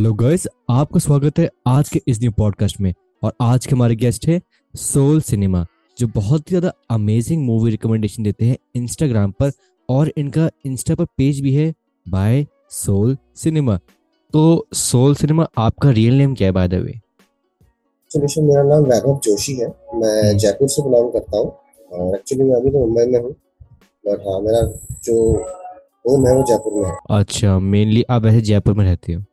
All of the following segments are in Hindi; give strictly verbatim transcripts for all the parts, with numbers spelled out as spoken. हेलो गाइस, आपका स्वागत है आज के इस न्यू पॉडकास्ट में। और आज के हमारे गेस्ट है सोल सिनेमा, जो बहुत ही ज़्यादा अमेजिंग मूवी रिकमेंडेशन देते हैं इंस्टाग्राम पर, और इनका इंस्टा पर पेज भी है बाय सोल सिनेमा। तो सोल सिनेमा, आपका रियल नेम क्या है बाय द वे? एक्चुअली मेरा नाम वैभव जोशी है, मैं जयपुर से बिलोंग करता हूँ और एक्चुअली मैं अभी तो मुंबई में हूँ, बट हाँ मेरा जो होम है वो जयपुर में है। अच्छा, मेनली आप वैसे जयपुर में रहते हो?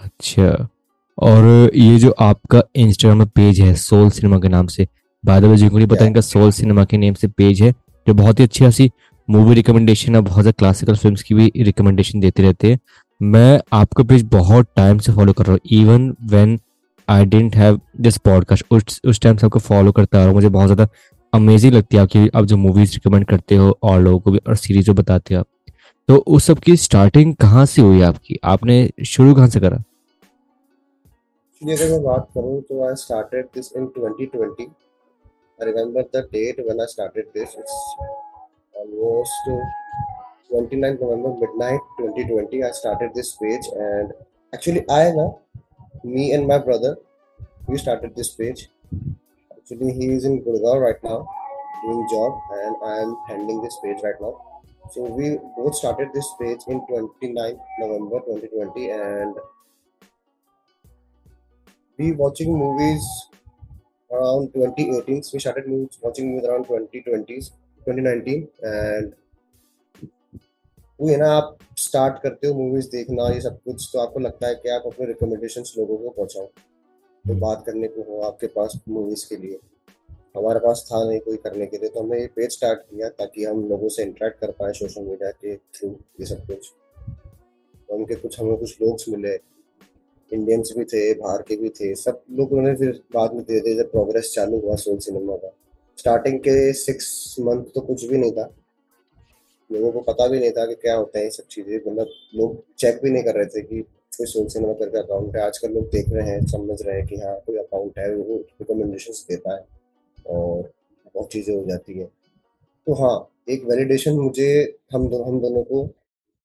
अच्छा। और ये जो आपका इंस्टाग्राम पेज है सोल सिनेमा के नाम से, बाय द वे जिनको नहीं पता, इनका सोल सिनेमा के नेम से पेज है, जो बहुत ही अच्छी खासी मूवी रिकमेंडेशन और बहुत सारी क्लासिकल फिल्म्स की भी रिकमेंडेशन देते रहते हैं। मैं आपका पेज बहुत टाइम से फॉलो कर रहा हूँ, even when I didn't have this podcast, उस उस टाइम से आपको फॉलो करता आ रहा हूँ। मुझे बहुत ज़्यादा अमेजिंग लगती है आपकी, आप जो मूवीज़ रिकमेंड करते हो और लोगों को भी, और सीरीज़ जो बताते हो आप, तो उस सब की स्टार्टिंग कहाँ से हुई आपकी? आपने शुरू कहाँ से करा? अगर मैं बात करूँ तो I started this in twenty twenty. I remember the date when I started this. It's almost twenty-ninth November midnight twenty twenty. I started this page, and actually I na, me and my brother, we started this page. Actually he is in Gurgaon right now doing job, and I am handling this page right now. So we both started this page in twenty-ninth November twenty twenty, and we watching movies around twenty eighteen. We started movies, watching movies around twenty twenty, twenty nineteen, and वो है ना, आप start करते हो movies देखना ये सब कुछ, तो आपको लगता है कि आप अपने recommendations लोगों को पहुँचाओ, तो बात करने को हो आपके पास movies के लिए। हमारे पास था नहीं कोई करने के लिए, तो हमने ये पेज स्टार्ट किया ताकि हम लोगों से इंटरेक्ट कर पाए सोशल मीडिया के थ्रू। ये सब कुछ तो उनके कुछ हमें कुछ लोग मिले, इंडियंस भी थे, बाहर के भी थे, सब लोगों ने फिर बाद में धीरे धीरे प्रोग्रेस चालू हुआ सोल सिनेमा का। स्टार्टिंग के सिक्स मंथ तो कुछ भी नहीं था, लोगों को पता भी नहीं था कि क्या होता है ये सब चीज़ें, मतलब लोग चेक भी नहीं कर रहे थे कि कोई सोल सिनेमा करके अकाउंट है। आजकल लोग देख रहे हैं, समझ रहे हैं कि हाँ कोई अकाउंट है, वो रिकमेंडेशंस देता है और बहुत चीज़ें हो जाती है। तो हाँ, एक वैलिडेशन मुझे हम दो, हम दोनों को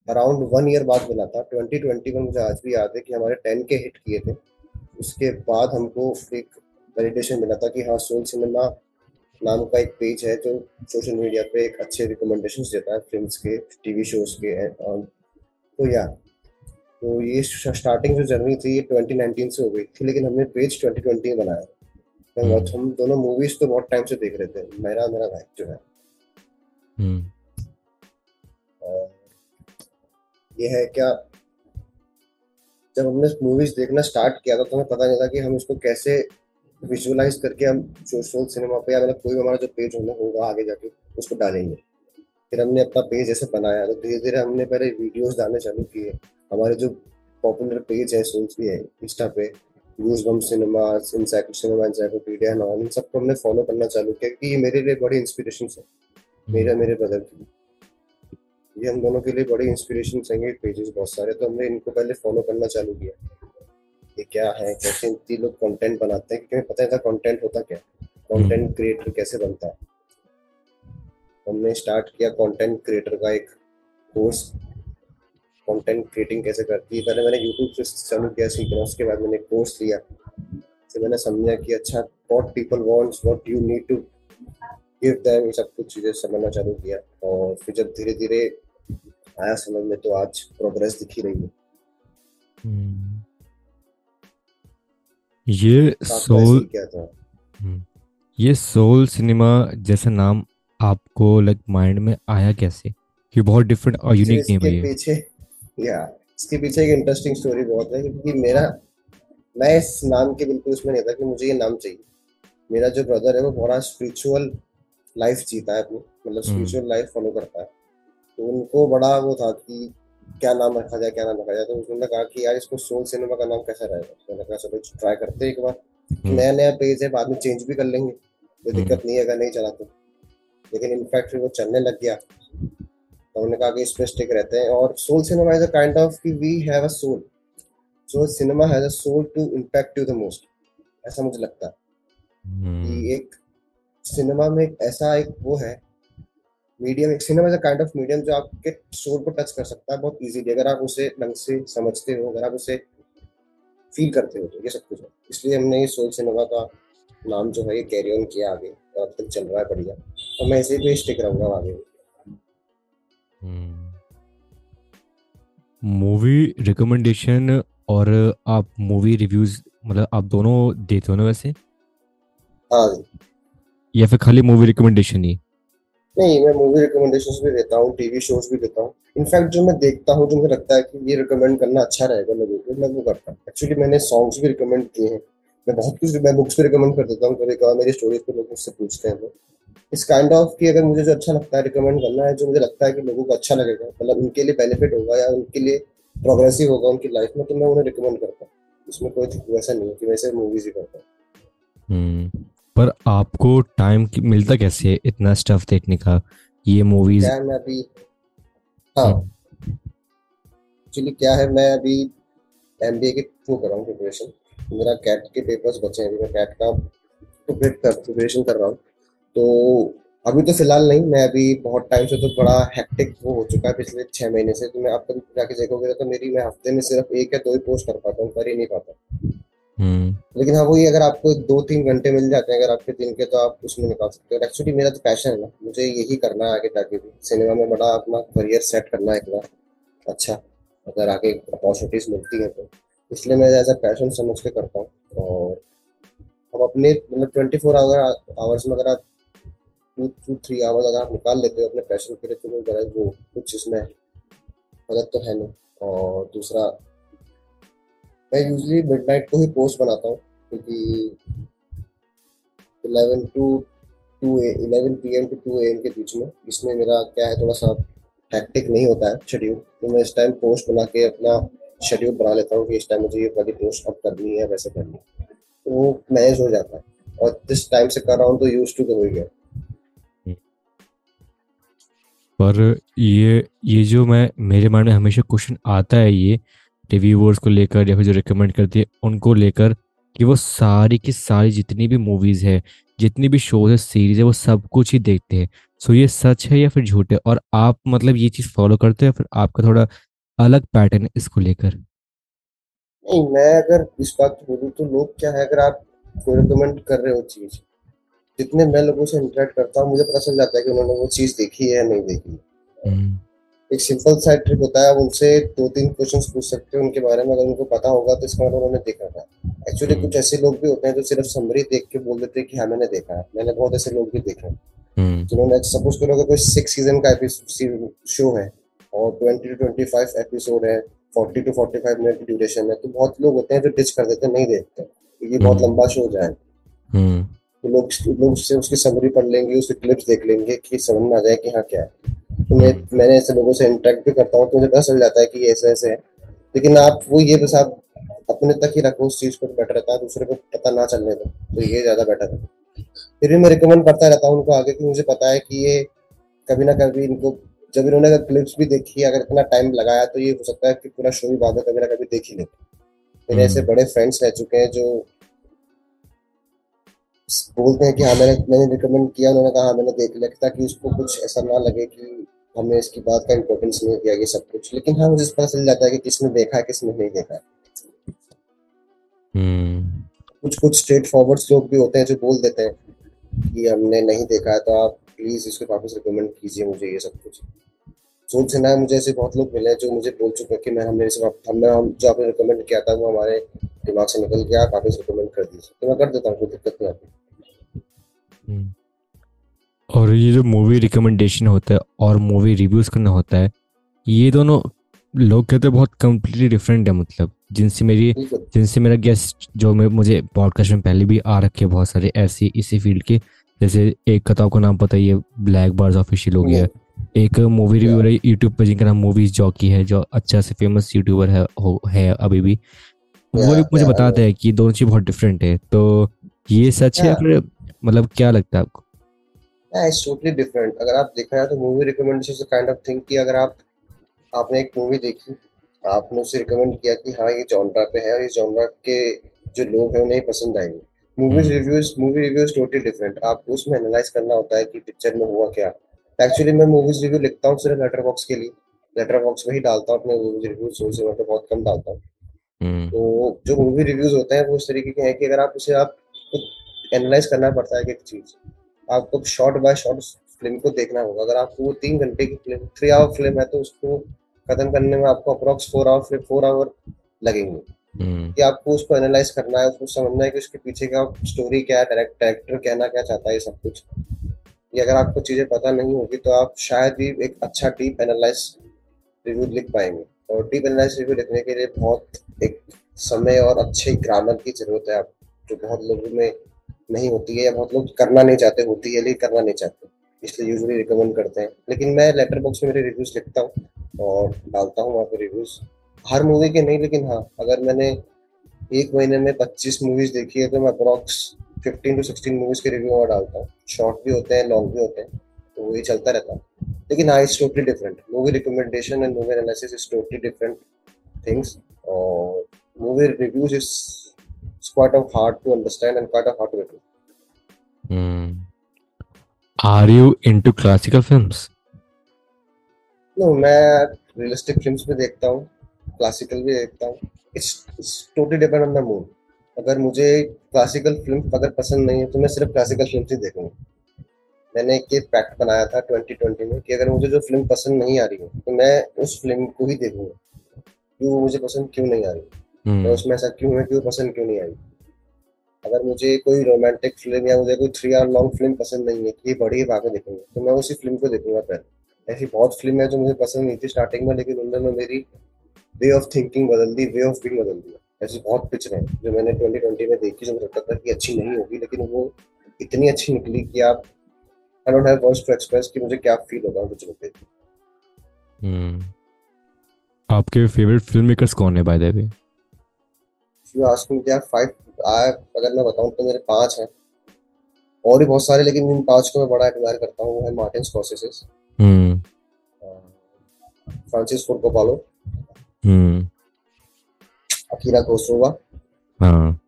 अराउंड वन ईयर बाद मिला था। ट्वेंटी ट्वेंटी में मुझे आज भी याद है कि हमारे टेन के हिट किए थे, उसके बाद हमको एक वैलिडेशन मिला था कि हाँ सोल सिनेमा नाम का एक पेज है जो सोशल मीडिया पे एक अच्छे रिकमेंडेशंस देता है फिल्म्स के, टीवी शोज के। और तो यार तो ये स्टार्टिंग जो जर्नी थी ये ट्वेंटी नाइनटीन से हो गई थी, लेकिन हमने पेज ट्वेंटी ट्वेंटी में बनाया। बहुत हम दोनों मूवीज तो बहुत टाइम से देख रहे थे, मेरा मेरा भाई जो है। ये है क्या, जब हमने मूवीज देखना स्टार्ट किया था तो हमें पता नहीं था कि हम इसको कैसे विजुअलाइज करके हम सोशल सिनेमा पे या मतलब कोई हमारा जो पेज होना होगा आगे जाके उसको डालेंगे। फिर हमने अपना पेज ऐसे बनाया, तो धीरे धीरे हमने पहले वीडियोज डालने चालू किए। हमारे जो पॉपुलर पेज है सोल्स भी है इंस्टा पे, गूजबम्प सिनेमा, इंसाइक्लोपीडिया, इंसाइक्लोपीडिया ना, इन सबको हमने फॉलो करना चालू किया कि ये मेरे लिए बड़ी इंस्पिरेशन है, मेरा मेरे ब्रदर की, ये हम दोनों के लिए बड़ी इंस्पिरेशन है पेजेस बहुत सारे। तो हमने इनको पहले फॉलो करना चालू किया, ये क्या है, कैसे इतने लोग कंटेंट बनाते हैं, क्योंकि पता नहीं था कंटेंट होता क्या, कंटेंट क्रिएटर कैसे बनता है। हमने स्टार्ट किया कंटेंट क्रिएटर का एक कोर्स, कंटेंट क्रिएटिंग कैसे करती है। पहले मैंने यूट्यूब से चालू किया सीखना, उसके बाद मैंने कोर्स लिया, फिर मैंने समझा कि अच्छा what people wants, what you need to give them, ये सब कुछ चीज़ें समझना चालू किया। और फिर जब धीरे धीरे आया समझ में, तो आज प्रोग्रेस दिखी रही है। ये सोल क्या था, ये सोल सिनेमा जैसा नाम आपको लाइक माइंड में आया कैसे? कि बहुत डिफरेंट और यूनिक नेम है पीछे। या इसके पीछे एक इंटरेस्टिंग स्टोरी बहुत है, क्योंकि मेरा मैं इस नाम के बिल्कुल उसमें नहीं था कि मुझे ये नाम चाहिए। मेरा जो ब्रदर है वो बड़ा स्पिरिचुअल लाइफ जीता है अपनी, मतलब स्पिरिचुअल लाइफ फॉलो करता है, तो उनको बड़ा वो था कि क्या नाम रखा जाए, क्या नाम रखा जाए। तो उसने कहा कि यार इसको सोल सिनेमा का नाम कैसा रहेगा। मैंने कहा चलो ट्राई करते हैं एक बार, नया नया पेज है, बाद में चेंज भी कर लेंगे, कोई दिक्कत नहीं है अगर नहीं चला तो। लेकिन इनफैक्ट वो चलने लग गया, उन्होंने कहा कि इस पे स्टिक रहते हैं। और Soul Cinema is a kind of कि we have a soul, so cinema has a soul to impact you the most, ऐसा मुझे लगता है। कि एक सिनेमा में एक ऐसा एक वो है मीडियम, एक cinema is a kind of medium जो आपके सोल को टच कर सकता है बहुत इजीली, अगर आप उसे ढंग से समझते हो, अगर आप उसे फील करते हो, तो ये सब कुछ है। इसलिए हमने ये सोल सिनेमा का नाम जो है ये कैरी ऑन किया आगे, और अब तक चल रहा है बढ़िया, और मैं इसे भी स्टिक रहूंगा आगे। मूवी रिकमेंडेशन और आप मूवी रिव्यूज, मतलब आप दोनों देते हो ना वैसे? हाँ, या फिर खाली मूवी रिकमेंडेशन ही? नहीं, मैं मूवी रिकमेंडेशंस भी देता हूँ, टीवी शोज भी देता हूँ। इनफैक्ट जो मैं देखता हूँ, जो मुझे लगता है कि ये रिकमेंड करना अच्छा रहेगा लोगों को, मैं वो करता हूँ। एक्चुअली मैंने सॉन्ग्स भी रिकमेंड किए हैं, मैं बहुत कुछ, मैं बुक्स भी रिकमेंड कर देता हूँ, कभी कभार मेरी स्टोरीज पर लोग मुझसे पूछते हैं। इस काइंड ऑफ कि अगर मुझे जो अच्छा लगता है रिकमेंड करना है, जो मुझे लगता है कि लोगों को अच्छा लगेगा, मतलब उनके लिए बेनिफिट होगा या उनके लिए प्रोग्रेसिव होगा उनकी लाइफ में, तो मैं उन्हें रिकमेंड करता हूँ। इसमें कोई वैसा नहीं है कि वैसे मूवीज ही करता हूँ। पर आपको टाइम मिलता कैसे इतना स्टफ देखने का, ये मूवीज? क्या मैं अभी, हाँ एक्चुअली क्या है, मैं अभी एमबीए के थ्रू कर रहा हूँ प्रिपरेशन, मेरा कैट के पेपर्स बचे हैं, मैं कैट का प्रिपरेशन कर रहा हूँ, तो अभी तो फिलहाल नहीं। मैं अभी बहुत टाइम से तो बड़ा हेक्टिक वो हो चुका है पिछले छः महीने से, तो मैं आप कभी जाके देखोगे तो मेरी, मैं हफ्ते में सिर्फ एक या दो ही पोस्ट कर पाता हूँ, कर ही नहीं पाता। Hmm. लेकिन हाँ वही, अगर आपको दो तीन घंटे मिल जाते हैं अगर आपके दिन के, तो आप उसमें निकाल सकते हो। एक्चुअली मेरा तो पैशन है ना, मुझे यही करना है आगे, ताकि भी सिनेमा में बड़ा अपना करियर सेट करना है एक बार अच्छा, अगर आगे अपॉर्चुनिटीज मिलती हैं तो। इसलिए मैं एज अ पैशन समझ के करता हूँ। और अब अपने मतलब ट्वेंटी फोर आवर आवर्स में अगर आप टू टू थ्री आवर्स अगर आप निकाल लेते हो अपने पैशन के लिए, तो वो कुछ इसमें गलत तो है नहीं। और दूसरा, मैं यूजली मिडनाइट को ही पोस्ट बनाता हूँ, क्योंकि eleven to two eleven P M to two A M के बीच में, इसमें मेरा क्या है थोड़ा सा हैक्टिक नहीं होता है शेड्यूल, तो मैं इस टाइम पोस्ट बना के अपना शेड्यूल बना लेता हूँ कि इस टाइम मुझे ये वाली पोस्ट अब करनी है, वैसे करनी है, तो वो मैनेज हो जाता है। और जिस टाइम से कर रहा हूँ तो यूज टू हो ही गया। पर ये ये जो मैं, मेरे मायने हमेशा क्वेश्चन आता है ये रिव्यूअर्स को लेकर या फिर जो रिकमेंड करती है उनको लेकर, कि वो सारी की सारी जितनी भी मूवीज़ है, जितनी भी शोज है, सीरीज है, वो सब कुछ ही देखते हैं। सो ये सच है या फिर झूठ है? और आप मतलब ये चीज़ फॉलो करते हो या फिर आपका थोड़ा अलग पैटर्न है इसको लेकर? नहीं, मैं अगर इस बात को बोलूँ तो लोग क्या है, अगर आप रिकमेंड कर रहे हो चीज़, जितने मैं लोगों से इंटरेक्ट करता हूँ मुझे पता चल जाता है कि उन्होंने वो चीज़ देखी है या नहीं देखी। एक सिंपल सा ट्रिक होता है, आप उनसे दो तीन क्वेश्चंस पूछ सकते हो उनके बारे में, अगर उनको पता होगा तो इसका मतलब उन्होंने देखा था। एक्चुअली कुछ ऐसे लोग भी होते हैं जो सिर्फ समरी देख के बोल देते हैं कि हाँ मैंने देखा है। मैंने बहुत ऐसे लोग भी देखे हैं जिन्होंने, सपोज करो अगर कोई सिक्स सीजन का शो है और twenty to twenty five episode है, forty to forty five minute की ड्यूरेशन है, तो बहुत लोग होते हैं जो डिच कर देते हैं, नहीं देखते क्योंकि बहुत लंबा शो हो जाए। तो लोग लोग उससे उसकी समरी पढ़ लेंगे, उसके क्लिप्स देख लेंगे कि समझ में आ जाए कि हाँ क्या है। तो मैं मैंने ऐसे लोगों से इंटरेक्ट भी करता हूँ, तो मुझे पता चल जाता है कि ये ऐसे ऐसे है। लेकिन आप वो ये बस आप अपने तक ही रखो उस चीज़ को, बेटर रहता है, दूसरे को पता ना चलने दो, तो ये ज़्यादा बेटर है। फिर भी मैं रिकमेंड करता रहता हूँ उनको आगे, कि मुझे पता है कि ये कभी ना कभी इनको, जब इन्होंने अगर क्लिप्स भी देखी, अगर इतना टाइम लगाया, तो ये हो सकता है कि पूरा शो भी बाद में कभी ना कभी देख ही लेते। मेरे ऐसे बड़े फ्रेंड्स रह चुके हैं जो बोलते हैं कि हाँ मैंने मैंने रिकमेंड किया, उन्होंने कहा हाँ मैंने देख लिया, ताकि उसको कुछ ऐसा ना लगे कि हमने इसकी बात का इम्पोर्टेंस नहीं दिया, ये सब कुछ। लेकिन हाँ मुझे पता चल जाता है कि किसने देखा है किसने नहीं देखा है। hmm. कुछ कुछ स्ट्रेट फॉरवर्ड लोग भी होते हैं जो बोल देते हैं कि हमने नहीं देखा है, तो आप प्लीज इसको वापस रिकमेंड कीजिए मुझे, ये सब कुछ। सोल सिनेमा मुझे ऐसे बहुत लोग मिले जो मुझे बोल चुके हैं कि मैं हमने हम जो आपने रिकमेंड किया था वो हमारे दिमाग से निकल गया, आप वापस रिकमेंड कर दीजिए, तो मैं कर देता हूँ, कोई दिक्कत नहीं आती। और ये जो मूवी रिकमेंडेशन होता है और मूवी रिव्यूज करना होता है, ये दोनों लोग कहते हैं बहुत कम्प्लीटली डिफरेंट है, मतलब जिनसे मेरी जिनसे मेरा गेस्ट जो मैं मुझे पॉडकास्ट में पहले भी आ रखे बहुत सारे ऐसे इसी फील्ड के, जैसे एक का तो आपको नाम पता ही है, ब्लैक बार्स ऑफिशियल हो गया, एक मूवी रिव्यूअर है यूट्यूब पर जिनका नाम मूवीज जॉकी है, जो अच्छा से फेमस यूट्यूबर है हो, है अभी भी, वो भी मुझे बताते हैं कि दोनों चीज बहुत डिफरेंट है। तो ये सच है, मतलब क्या लगता है आपको? Totally different. अगर आप देखा जाए तो movie recommendation kind of thing कि अगर आप आपने एक मूवी देखी, आपने उसे रिकमेंड किया कि हाँ ये जॉनरा पे है और ये जॉनरा के जो लोग हैं उन्हें पसंद आएंगे। Movie reviews movie reviews totally different. आपको उसमें एनालाइज करना होता है कि पिक्चर में हुआ क्या, एक्चुअली मैं मूवीज रिव्यू लिखता हूँ सिर्फ लेटरबॉक्स के लिए, लेटरबॉक्स में ही डालता हूँ अपने मूवीज रिव्यू, सोल सिनेमा पे बहुत कम डालता हूँ। hmm. तो जो मूवी रिव्यूज होते हैं वो इस तरीके के हैं कि अगर आप उसे आप एनालाइज करना पड़ता है कि एक चीज आपको शॉट बाय शॉट फिल्म को देखना होगा। अगर आपको वो तीन घंटे की फिल्म, थ्री आवर फिल्म है तो उसको खत्म करने में आपको approx four hour four hour लगेंगे। Hmm. कि आपको उसको एनालाइज करना है, उसको समझना है कि उसके पीछे का स्टोरी क्या है, डायरेक्टर कहना क्या चाहता है, ये सब कुछ। ये अगर आपको चीजें पता नहीं होगी तो आप शायद भी एक अच्छा डीप एनालाइज रिव्यू लिख पाएंगे। और डीप एनालाइज रिव्यू लिखने के लिए बहुत एक समय और अच्छे ग्रामर की जरूरत है आप, जो बहुत लोगों में नहीं होती है या बहुत लोग करना नहीं चाहते, होती है लेकिन करना नहीं चाहते, इसलिए यूजुअली रिकमेंड करते हैं। लेकिन मैं लेटर बॉक्स में मेरे रिव्यूज लिखता हूँ और डालता हूँ वहाँ पे रिव्यूज, हर मूवी के नहीं, लेकिन हाँ अगर मैंने एक महीने में पच्चीस मूवीज देखी है तो मैं अप्रॉक्स पंद्रह टू सोलह मूवीज के रिव्यू और डालता हूँ। शॉर्ट भी होते हैं, लॉन्ग भी होते हैं, तो वही चलता रहता है। लेकिन हाँ, it's totally different. Movie recommendation and movie analysis is totally different things, और movie reviews is quite of hard to understand and quite of hard to written. Are you into classical films? No, मैं रियलिस्टिक फिल्म्स भी देखता हूँ, क्लासिकल भी देखता हूँ। It's totally depend on the mood. अगर मुझे क्लासिकल फिल्म अगर पसंद नहीं है तो मैं सिर्फ क्लासिकल फिल्म ही देखूंगा। मैंने एक पैक्ट बनाया था ट्वेंटी ट्वेंटी में कि अगर मुझे जो फिल्म पसंद नहीं आ रही है तो मैं उस फिल्म को ही देखूंगा कि वो मुझे पसंद क्यों नहीं आ रही है, hmm. तो उसमें ऐसा क्यों है कि वो पसंद क्यों नहीं आ रही। अगर मुझे कोई रोमांटिक फिल्म या मुझे कोई थ्री आवर लॉन्ग फिल्म पसंद नहीं है कि ये बड़ी भागे देखूंगा, तो मैं उसी फिल्म को देखूंगा। पहले ऐसी बहुत फिल्म है जो मुझे पसंद नहीं थी स्टार्टिंग में, लेकिन उन्होंने मेरी वे ऑफ थिंकिंग बदल दी, वे ऑफ फील बदल दिया। ऐसी बहुत पिक्चरें जो मैंने ट्वेंटी ट्वेंटी में देखी जो मुझे लगता था कि अच्छी नहीं होगी, लेकिन वो इतनी अच्छी निकली कि आप I don't have words to express कि मुझे क्या फील होगा कुछ लोग। हम्म आपके फेवरेट फिल्म मेकर्स कौन है by the way? You ask me, there five. अगर मैं बताऊं तो मेरे पांच हैं और भी बहुत सारे, लेकिन इन पांच को मैं बड़ा एडमायर करता हूं। वो है मार्टिन स्कॉर्सेसे, हम्म फ्रांसिस फोर्ड कोपालो, हम्म अकीरा कुरोसावा। हाँ,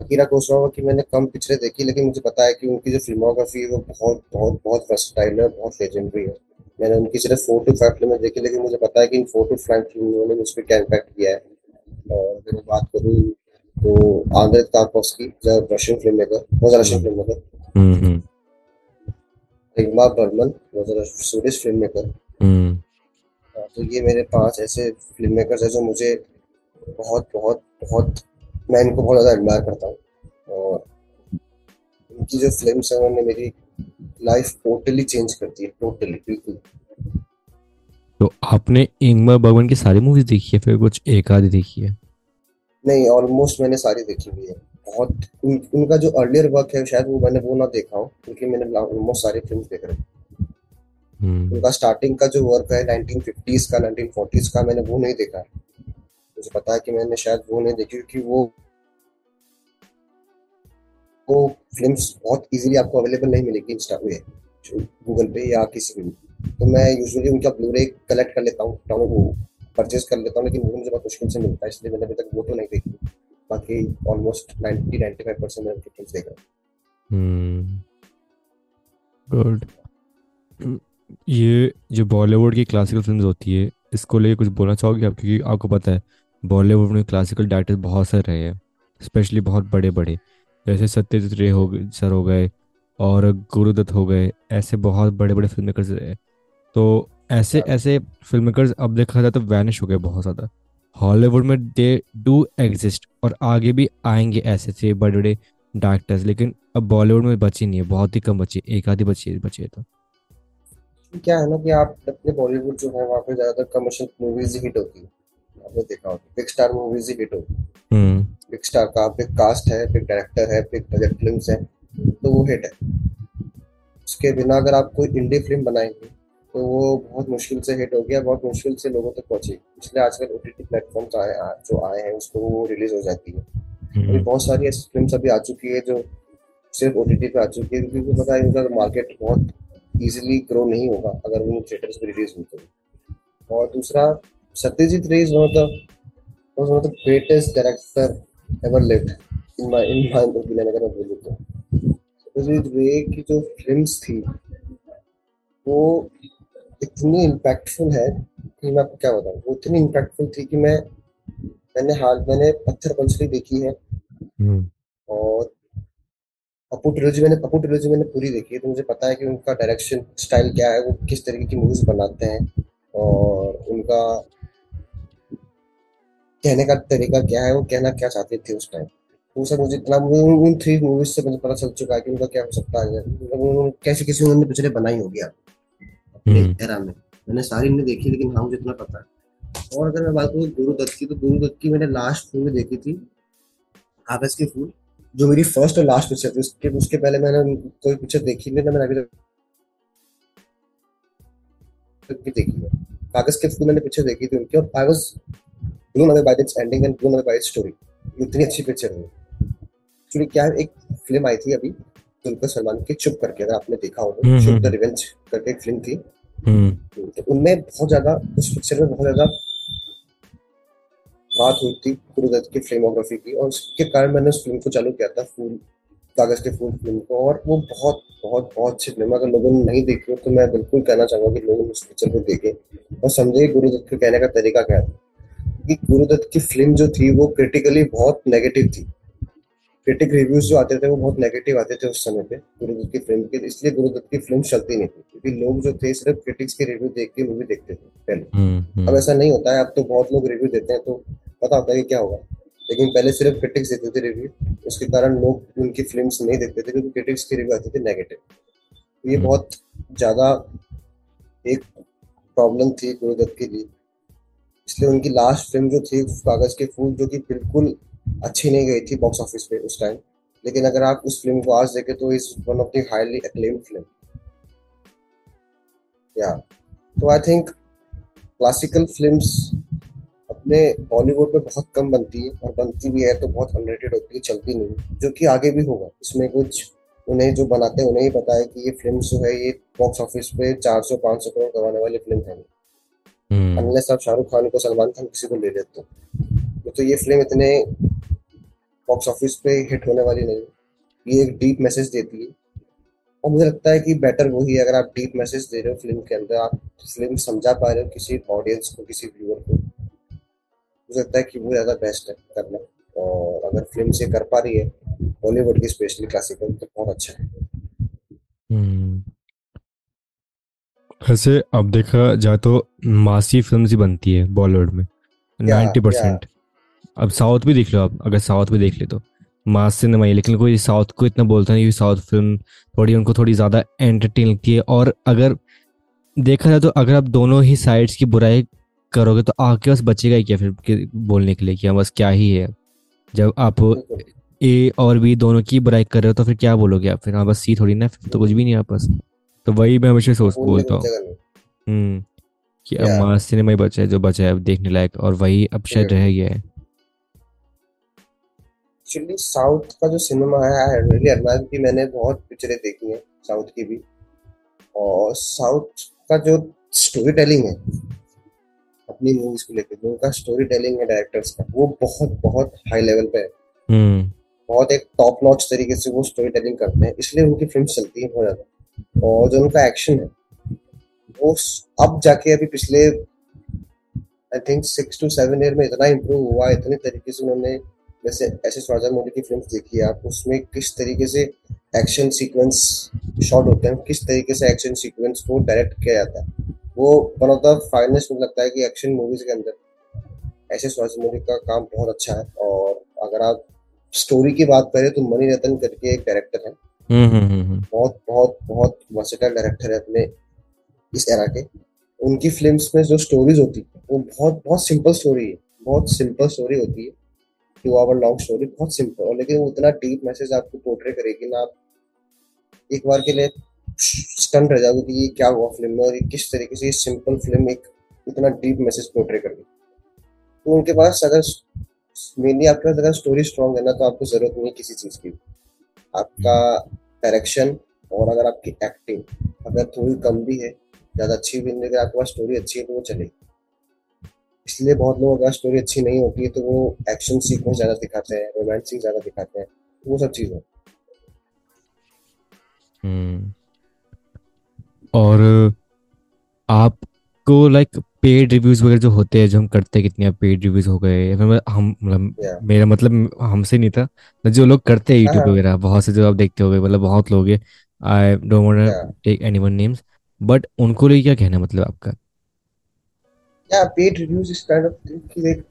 अकीरा कुरोसावा की मैंने कम पिक्चरें देखी, लेकिन मुझे पता है कि उनकी जो फिल्मोग्राफी है वो बहुत बहुत बहुत वर्सटाइल है, बहुत लेजेंडरी है। मैंने उनकी सिर्फ फोर टू फाइव फिल्में देखी, लेकिन मुझे पता है कि इन फोर टू फाइव फिल्मों ने मुझ पर क्या इम्पैक्ट किया है। और अगर मैं बात करूँ तो आनंद तापसरी, जो रशियन फिल्म मेकर, बहुत Russian film maker. Ingmar Bergman, बहुत स्वीडिश फिल्म मेकर। तो ये मेरे पास ऐसे फिल्म मेकर्स हैं जो मुझे बहुत बहुत बहुत, मैं इनको बहुत ज़्यादा एडमायर करता हूँ। और इनकी जो फिल्म्स हैं उन्होंने मेरी लाइफ टोटली चेंज कर दी है, टोटली, बिल्कुल। तो आपने इंगमर बर्गमन की सारी मूवीज देखी है, फिर कुछ एक आधी देखी है? नहीं, ऑलमोस्ट मैंने सारी देखी हुई है। बहुत उन, उनका जो अर्लियर वर्क है शायद वो मैंने वो ना देखा हो, क्योंकि मैंने ऑलमोस्ट सारी फिल्म देख रही। Hmm. उनका स्टार्टिंग का जो वर्क है नाइनटीन फिफ्टीज का, नाइनटीन फोर्टीज का, मैंने वो नहीं देखा। मुझे पता है कि मैंने शायद वो नहीं देखी, क्योंकि वो वो फिल्म्स बहुत इजीली आपको अवेलेबल नहीं मिलेगी इंस्टा पे, गूगल पे या किसी भी। तो मैं यूजुअली उनका ब्लूरे कलेक्ट कर लेता हूँ, डाउनलोड परचेज कर लेता हूँ, लेकिन वो मुझे बहुत मुश्किल से मिलता है, इसलिए मैंने अभी तक वो तो नहीं देखी। बाकी almost ninety ninety five percent मैंने उनकी फिल्म देखा। ये जो बॉलीवुड की क्लासिकल फिल्म्स होती है, इसको लेके कुछ बोलना चाहोगे आप? क्योंकि आपको पता है बॉलीवुड में क्लासिकल डायरेक्टर्स बहुत सारे रहे हैं, स्पेशली बहुत बड़े बड़े, जैसे सत्यजीत रे हो गए सर हो गए और गुरु दत्त हो गए, ऐसे बहुत बड़े बड़े फिल्म मेकर्स रहे। तो ऐसे ऐसे फिल्म मेकर्स अब देखा जाए तो वैनिश हो गए बहुत ज़्यादा हॉलीवुड में। दे डू एग्जिस्ट और आगे भी आएंगे ऐसे ऐसे बड़े बड़े डायरेक्टर्स, लेकिन अब बॉलीवुड में बची नहीं है, बहुत ही कम बची, एक आधी बची बची है। तो क्या है ना कि आप अपने बॉलीवुड जो है वहाँ पे ज्यादातर कमर्शियल मूवीज हिट होती है, आपने देखा होगा बिग स्टार मूवीज ही हिट होती है। बिग स्टार का बिग कास्ट है, बिग डायरेक्टर है, बिग बजट फिल्म्स हैं, तो वो हिट है। उसके बिना अगर आप कोई इंडी फिल्म बनाएंगे तो वो बहुत मुश्किल से हिट होगी, बहुत मुश्किल से लोगों तक पहुंचेगी। इसलिए आजकल ओटीटी प्लेटफॉर्म्स आए जो आए हैं उसको वो रिलीज हो जाती है। अभी बहुत सारी ऐसी फिल्म अभी आ चुकी है जो सिर्फ ओटीटी पे आ चुकी है, क्योंकि पता है उनका मार्केट बहुत इजिली ग्रो नहीं होगा अगर वो थिएटर्स में रिलीज होते हैं। और दूसरा, Satyajit Ray is one of the greatest director ever lived in my in my opinion. अगर मैं बोलूँ तो सत्यजीत रे की जो फिल्म्स थी वो इतनी इम्पैक्टफुल है कि मैं आपको क्या बताऊँ, वो इतनी इम्पैक्टफुल थी कि मैं मैंने हाल मैंने पत्थर पंचली देखी है hmm. और अपू ट्रिलॉजी मैंने अपू ट्रिलॉजी मैंने पूरी देखी है, तो मुझे पता है कि उनका डायरेक्शन स्टाइल क्या है, वो किस तरीके की मूवीज बनाते हैं और उनका कहने का तरीका क्या है, वो कहना क्या चाहते थे उस टाइम, वो सब मुझे इतना उन थ्री मूवीज से मुझे पता चल चुका है कि उनका क्या हो सकता है, मतलब कैसे कैसे उन्होंने पिक्चर बनाई होगी अपने एरा में। मैंने सारी नहीं देखी लेकिन हाँ मुझे इतना पता है। और अगर मैं बात करूँ गुरु दत्त की, तो गुरु दत्त की मैंने लास्ट मूवी देखी थी आकाश के फूल, जो मेरी फर्स्ट और लास्ट पिक्चर थी। उसके उसके पहले मैंने कोई पिक्चर देखी नहीं, मैंने अभी तक भी देखी है। कागज के फूल मैंने पिक्चर देखी थी उनकी, और Kaagaz blown away by its ending and blown away by its story, इतनी अच्छी पिक्चर है। एक्चुअली क्या है, एक फिल्म आई थी अभी दुलकर सलमान की चुप करके, अगर आपने देखा होगा, चुप द रिवेंज करके एक फिल्म थी, तो उनमें बहुत ज्यादा उस पिक्चर में बहुत ज्यादा बात हुई थी गुरु दत्त की फिल्मोग्राफी की, और उसके कारण मैंने उस फिल्म को चालू किया था, फूल कागज के फूल फिल्म को। और वो बहुत बहुत बहुत अच्छी फिल्म है, अगर लोगों ने नहीं देखी हो तो मैं बिल्कुल कहना चाहूंगा कि लोग उस पिक्चर को देखें और समझे गुरु दत्त के कहने का तरीका क्या था। गुरु दत्त की फिल्म जो थी वो क्रिटिकली बहुत नेगेटिव थी, क्रिटिक रिव्यूज जो आते थे वो बहुत नेगेटिव आते थे उस समय पे गुरु दत्त की फिल्म के, इसलिए गुरु दत्त की फिल्म चलती नहीं थी क्योंकि लोग जो थे सिर्फ क्रिटिक्स के रिव्यू देख के मूवी देखते थे पहले। अब ऐसा नहीं होता है, अब तो बहुत लोग रिव्यू देते हैं तो पता होता है कि क्या होगा, लेकिन पहले सिर्फ क्रिटिक्स देते थे रिव्यू, उसके कारण लोग उनकी फिल्म नहीं देखते थे क्योंकि क्रिटिक्स के रिव्यू आते थे नेगेटिव। ये बहुत ज्यादा एक प्रॉब्लम थी गुरु दत्त के लिए, इसलिए उनकी लास्ट फिल्म जो थी कागज के फूल, जो कि बिल्कुल अच्छी नहीं गई थी बॉक्स ऑफिस पे उस टाइम, लेकिन अगर आप उस फिल्म को आज देखें तो is one of the highly acclaimed film. या तो आई थिंक क्लासिकल फिल्म्स अपने बॉलीवुड में बहुत कम बनती है, और बनती भी है तो बहुत अंडररेटेड होती है, चलती नहीं, जो कि आगे भी होगा। इसमें कुछ उन्हें जो बनाते हैं उन्हें ही पता है कि ये फिल्म जो है ये बॉक्स ऑफिस पे चार सौ पाँच सौ करोड़ कमाने वाली फिल्म है। हमने सब शाहरुख खान को, सलमान खान किसी को ले लेते हो तो ये फिल्म इतने बॉक्स ऑफिस पे हिट होने वाली नहीं। ये एक डीप मैसेज देती है और मुझे लगता है कि बेटर वही है, अगर आप डीप मैसेज दे रहे हो फिल्म के अंदर, आप फिल्म समझा पा रहे हो किसी ऑडियंस को, किसी व्यूअर को, मुझे लगता है कि वो ज़्यादा बेस्ट है करना। और अगर फिल्म से कर पा रही है बॉलीवुड की, स्पेशली क्लासिकल, तो बहुत अच्छा है। ऐसे अब देखा जाए तो मासी फिल्म्स ही बनती है बॉलीवुड में नब्बे परसेंट। अब साउथ भी देख लो आप, अगर साउथ भी देख ले तो मासी सिनेमा ही, लेकिन कोई साउथ को इतना बोलता नहीं, साउथ फिल्म थोड़ी उनको थोड़ी ज़्यादा एंटरटेन लगती है। और अगर देखा जाए तो अगर आप दोनों ही साइड्स की बुराई करोगे तो आपके पास बचेगा ही क्या फिल्म बोलने के लिए, कि बस क्या ही है। जब आप ए और बी दोनों की बुराई कर रहे हो तो फिर क्या बोलोगे आप, फिर बस सी थोड़ी ना, फिर तो कुछ भी नहीं आप पास। तो वही मैं हमेशा सोच बोलता हूँ कि अब मां सिनेमा ही बचा है, जो बचा है अब देखने लायक, और वही अब शायद रह गया है। एक्चुअली साउथ का जो सिनेमा है, आई रियली एडमायर कि मैंने बहुत पिक्चरें देखी हैं साउथ की भी, और साउथ का जो स्टोरी टेलिंग है अपनी मूवीज को लेकर, उनका स्टोरी टेलिंग है डायरेक्टर्स का, वो बहुत बहुत हाई लेवल पे है, बहुत एक टॉप नॉच तरीके से वो स्टोरी टेलिंग करते हैं, इसलिए उनकी फिल्म चलती है बहुत ज्यादा। और जो उनका एक्शन है वो अब जाके अभी पिछले I think six to seven year में इतना इम्प्रूव हुआ है, इतने तरीके से उन्होंने, जैसे एस एस राजामौली की फिल्म्स देखी है आप, उसमें किस तरीके से एक्शन सीक्वेंस शॉट होते हैं, किस तरीके से एक्शन सीक्वेंस को डायरेक्ट किया जाता है, वो वन ऑफ द फाइनेस्ट मुझे लगता है कि एक्शन मूवीज के अंदर एस एस राजामौली का काम बहुत अच्छा है। और अगर आप स्टोरी की बात करें तो मणि रत्न करके एक डायरेक्टर है, बहुत बहुत बहुत वर्सेटाइल डायरेक्टर है अपने इस एरा के। उनकी फिल्म्स में जो स्टोरीज होती है वो बहुत बहुत सिंपल स्टोरी है, बहुत सिंपल स्टोरी होती है, टू आवर लॉन्ग स्टोरी, बहुत सिंपल, और लेकिन वो उतना डीप मैसेज आपको पोर्ट्रे करेगी ना, आप एक बार के लिए स्टन रह जाओगे कि ये क्या हुआ फिल्म में, और ये किस तरीके से ये सिंपल फिल्म एक इतना डीप मैसेज पोर्ट्रे करेगी। तो उनके पास अगर मेनली आपके पास अगर स्टोरी स्ट्रॉन्ग है ना, तो आपको जरूरत नहीं किसी चीज़ की, आपका डायरेक्शन और अगर आपकी एक्टिंग अगर थोड़ी कम भी है, ज़्यादा अच्छी भी नहीं, अगर आपके पास स्टोरी अच्छी है तो वो चलेगी। इसलिए बहुत लोगों का स्टोरी अच्छी नहीं होती है तो वो एक्शन सीक्वेंस ज़्यादा दिखाते हैं, रोमांसिक ज़्यादा दिखाते हैं, वो सब चीज़ें। और आपको लाइक पेड रिव्यूज वगैरह जो होते हैं, जो हम करते हैं, कितने पेड रिव्यूज हो गए हम, मतलब yeah. मेरा मतलब हमसे नहीं था, जो लोग करते हैं यूट्यूब वगैरह, बहुत से जो आप देखते हो गए, मतलब बहुत लोग हैं, I don't want to take anyone names, but उनको लिए क्या कहना मतलब आपका? या पेड रिव्यूज इस काइंड ऑफ कि देख,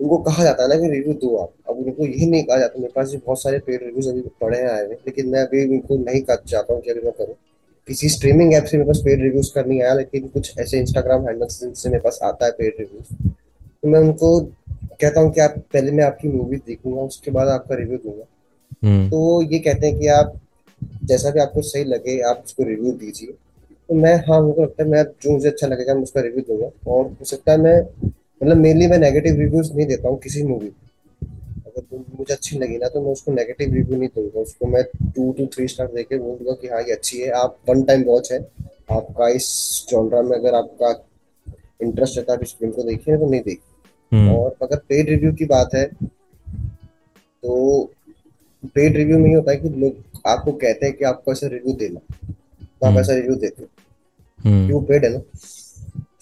उनको कहा जाता है ना कि रिव्यू दो आप, अब उनको यही नहीं कहा जाता। मेरे पास भी बहुत सारे पेड रिव्यूज अभी पड़े हैं आए हुए, लेकिन मैं अभी उनको नहीं कहना चाहता हूँ कि अभी मैं करूँ। किसी स्ट्रीमिंग ऐप से मेरे पास पेड रिव्यूज का नहीं आया, लेकिन कुछ ऐसे इंस्टाग्राम हैंडल्स से मेरे पास आता है पेड रिव्यूज, तो मैं उनको कहता हूँ कि आप पहले मैं आपकी मूवी देखूंगा, उसके बाद आपका रिव्यू दूंगा। तो ये कहते हैं कि आप जैसा भी आपको सही लगे आप उसको रिव्यू दीजिए, तो मैं हाँ मुझे लगता है मैं जो मुझे अच्छा लगेगा मैं उसका रिव्यू दूंगा। और हो सकता है मैं मतलब मेनली मैं नेगेटिव रिव्यूज नहीं देता हूँ किसी मूवी को, अगर तो मुझे अच्छी लगी ना तो मैं उसको नेगेटिव रिव्यू नहीं दूंगा, उसको मैं टू टू थ्री स्टार देके बोलूँगा कि हाँ ये अच्छी है, आप वन टाइम वॉच है, आपका इस जॉनरा में अगर आपका इंटरेस्ट है तो आप इस फिल्म को देखिए, तो नहीं देखिए। और अगर पेड रिव्यू की बात है तो पेड रिव्यू में ही होता है कि लोग आपको कहते हैं कि आपको ऐसा रिव्यू देना, तो आप ऐसा रिव्यू देते हो, क्यों पेड है ना,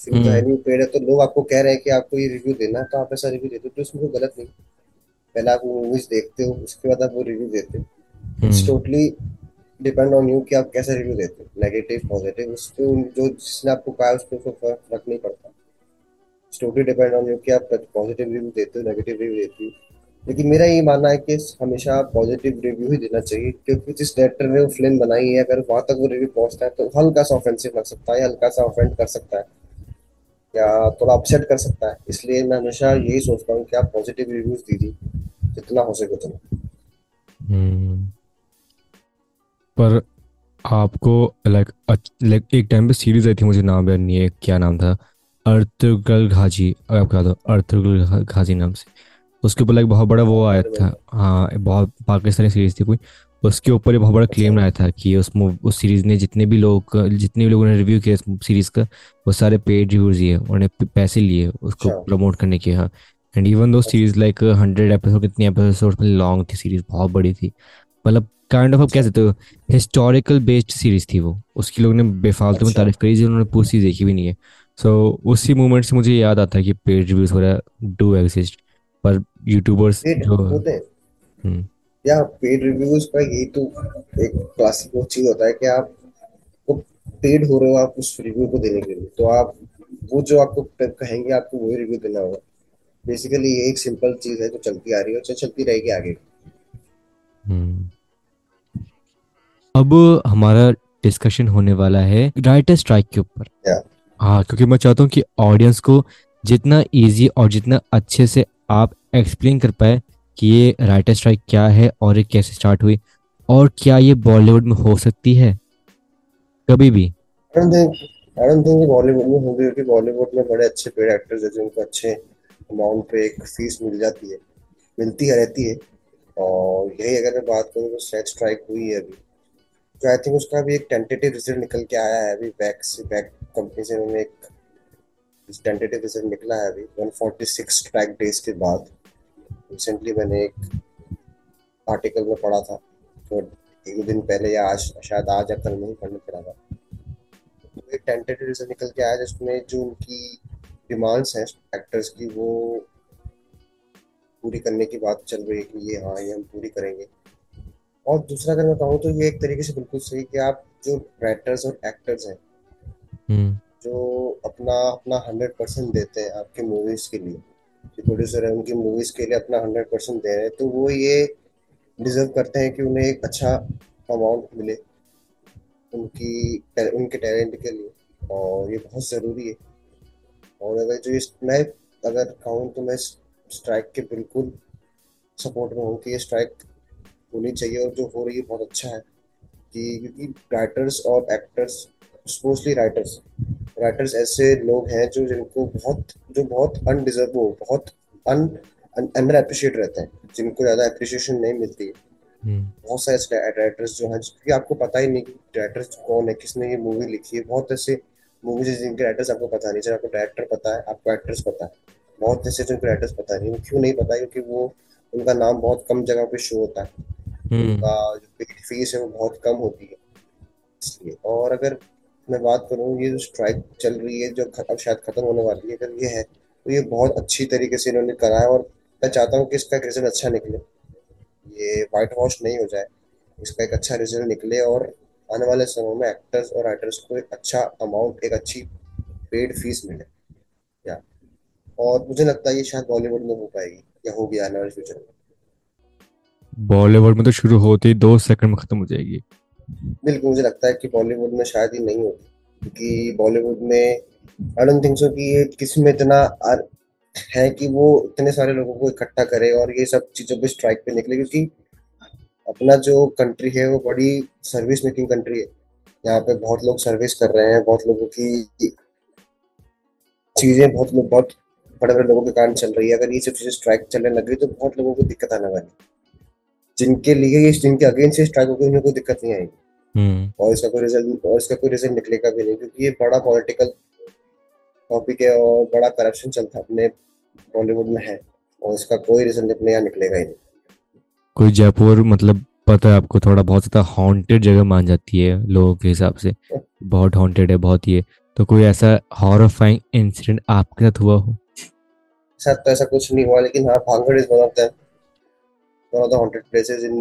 फिल्म पेड है तो लोग आपको कह रहे हैं कि आपको ये रिव्यू देना, तो आप ऐसा रिव्यू देते हो, तो इसमें कोई गलत नहीं। पहले आप वो मूवीज देखते हो, उसके बाद आप वो रिव्यू देते हो। It's totally depend on you कि आप कैसा रिव्यू देते हो, नेगेटिव पॉजिटिव, उस पे जो जिसने आपको कहा उस पे फर्क फर्क नहीं पड़ता। It's totally depend on you कि आप पॉजिटिव रिव्यू देते हो, नेगेटिव रिव्यू देते हो। लेकिन मेरा ये मानना है कि हमेशा पॉजिटिव रिव्यू ही देना चाहिए, क्योंकि जिस डायरेक्टर ने वो फिल्म बनाई है अगर वहाँ तक वो रिव्यू पहुँचता है तो हल्का सा ऑफेंसिव लग सकता है, हल्का सा ऑफेंड कर सकता है या थोड़ा अपसेट कर सकता है, इसलिए मैं हमेशा यही सोचता हूँ कि आप पॉजिटिव रिव्यूज दीजिए जितना हो सके उतना। पर आपको लाइक लाइक एक टाइम पे सीरीज आई थी, मुझे नाम याद नहीं है क्या नाम था, अर्तुगरुल घाजी, अगर आप याद हो, अर्तुगरुल घाजी नाम से, उसके ऊपर लाइक बहुत बड़ा वो आया था, हाँ बहुत पाकिस्तानी सीरीज थी कोई, उसके ऊपर ये बहुत बड़ा क्लेम आया था कि उस उस सीरीज ने जितने भी लोग जितने भी लोगों ने रिव्यू किया इस सीरीज का, वो सारे पेड रिव्यूज दिए, उन्होंने पैसे लिए उसको प्रमोट करने के। हाँ, एंड इवन दो सीरीज लाइक हंड्रेड एपिसोड कितनी एपिसोड लॉन्ग थी, सीरीज बहुत बड़ी थी, मतलब काइंड ऑफ आप कह सकते हो हिस्टोरिकल बेस्ड सीरीज थी वो, उसकी लोगों ने बेफालतू में तारीफ करी जो उन्होंने पूरी सीरीज देखी भी नहीं है। सो उसी मोमेंट से मुझे याद आता है कि पेड रिव्यूज वगैरह डू एग्जिस्ट, पर यूट्यूबर्स जो होते हैं या पेड रिव्यूज का यही तो एक क्लासिक वो चीज होता है कि आप तो पेड हो रहे हो आप उस रिव्यू को देने के लिए, तो आप वो जो आपको कहेंगे आपको वही रिव्यू देना होगा। बेसिकली ये एक सिंपल चीज है जो चलती आ रही है और चलती रहेगी आगे। अब हमारा डिस्कशन होने वाला है राइटर स्ट्राइक के ऊपर। हाँ, क्योंकि मैं चाहता हूँ कि ऑडियंस को जितना इजी और जितना अच्छे से आप एक्सप्लेन कर पाए कि ये राइटर स्ट्राइक क्या है और ये कैसे स्टार्ट हुई और क्या ये बॉलीवुड में हो सकती है कभी भी। बॉलीवुड में होगी क्योंकि बॉलीवुड में बड़े अच्छे पेड एक्टर्स हैं जिनको अच्छे अमाउंट पे एक फीस मिल जाती है, मिलती है रहती है। और यही अगर मैं बात करूँ तो सेट स्ट्राइक हुई है अभी, तो आई थिंक उसका भी एक टेंटेटिव रिजल्ट निकल के आया है अभी, बैक से बैक कंपनी से उन्होंने एक टेंटेटिव रिजल्ट निकला है अभी एक सौ छियालीस ट्रैक डेज के बाद। रिसेंटली मैंने एक आर्टिकल में पढ़ा था तो एक दिन पहले या आज शायद आज या कल नहीं पढ़ने पड़ा था, एक टेंटेटिव रिजल्ट निकल के आया जिसमें जो उनकी डिमांड्स हैं एक्टर्स की वो पूरी करने की बात चल रही है कि ये हाँ ये हम पूरी करेंगे। और दूसरा अगर मैं कहूँ तो ये एक तरीके से बिल्कुल सही कि आप जो राइटर्स और एक्टर्स हैं hmm. जो अपना अपना हंड्रेड परसेंट देते हैं आपके मूवीज के लिए, जो प्रोड्यूसर है उनकी मूवीज के लिए अपना हंड्रेड परसेंट दे रहे हैं, तो वो ये डिजर्व करते हैं कि उन्हें एक अच्छा अमाउंट मिले उनकी उनके टैलेंट के लिए, और ये बहुत ज़रूरी है। और अगर जो इस मैं अगर कहूँ तो मैं स्ट्राइक के बिल्कुल सपोर्ट में हूँ कि ये स्ट्राइक होनी चाहिए और जो हो रही है बहुत अच्छा है कि क्योंकि राइटर्स और एक्टर्स स्पोर्ट्सली राइटर्स राइटर्स ऐसे लोग हैं जो जिनको बहुत जो बहुत अनडिजर्व हो बहुत अन अंडर अप्रिशिएट रहते हैं, जिनको ज़्यादा अप्रिशिएशन नहीं मिलती है। hmm. बहुत सारे ऐसे राइटर्स जो हैं क्योंकि आपको पता ही नहीं कि राइटर्स कौन है, किसने ये मूवी लिखी है। बहुत ऐसे मूवीज हैं जिनके राइटर्स आपको पता नहीं, जैसे आपको डायरेक्टर पता है, आपको एक्टर्स पता है, बहुत ऐसे जिनके राइटर्स पता नहीं। क्यों नहीं पता? क्योंकि वो उनका नाम बहुत कम जगह पे शो होता है, उनका जो पेड फीस है वो बहुत कम होती है इसलिए। और अगर मैं बात करूँ, ये जो स्ट्राइक चल रही है जो अब शायद खत्म होने वाली है, अगर ये है तो ये बहुत अच्छी तरीके से इन्होंने करा है, और मैं चाहता हूँ कि इसका एक रिजल्ट अच्छा निकले, ये वाइट वॉश नहीं हो जाए, इसका एक अच्छा रिजल्ट निकले और आने वाले समय में एक्टर्स और राइटर्स को एक अच्छा अमाउंट, एक अच्छी पेड फीस मिले, या और मुझे लगता है ये शायद बॉलीवुड में हो पाएगी या होगी आने वाले फ्यूचर में। बॉलीवुड में तो शुरू होते ही दो सेकंड में खत्म हो जाएगी। बिल्कुल, मुझे लगता है कि बॉलीवुड में शायद ही नहीं होगी, क्योंकि बॉलीवुड में आई डोंट थिंक सो कि ये किसी में इतना है कि वो इतने सारे लोगों को इकट्ठा करे और ये सब चीज़ों पे स्ट्राइक पे निकले, क्योंकि अपना जो कंट्री है वो बड़ी सर्विस मेकिंग कंट्री है, यहाँ पे बहुत लोग सर्विस कर रहे हैं, बहुत लोगों की चीज़ें बहुत लोग बहुत बड़े बड़े लोगों के कारण चल रही है। अगर ये सब चीज़ें स्ट्राइक चलने लग गई तो बहुत लोगों को दिक्कत आने वाली, जिनके लिए जिनके अगेंस्ट स्ट्राइक होगी उन्हें कोई दिक्कत नहीं आएगी और इसका कोई रिजल्ट और इसका कोई रिजल्ट निकलेगा भी नहीं, क्योंकि ये बड़ा पॉलिटिकल टॉपिक है और बड़ा करप्शन चलता अपने बॉलीवुड में है और इसका कोई रिजल्ट अपने यहाँ निकलेगा ही नहीं। कोई जयपुर, मतलब पता है आपको, थोड़ा बहुत ज्यादा हॉन्टेड जगह मान जाती है लोगों के हिसाब से, बहुत हॉन्टेड है, बहुत ये, तो कोई ऐसा हॉररफाइंग इंसिडेंट आपके साथ हुआ हो? साथ तो ऐसा कुछ नहीं हुआ, लेकिन हाँ, Bhangarh is one of the one of the haunted places in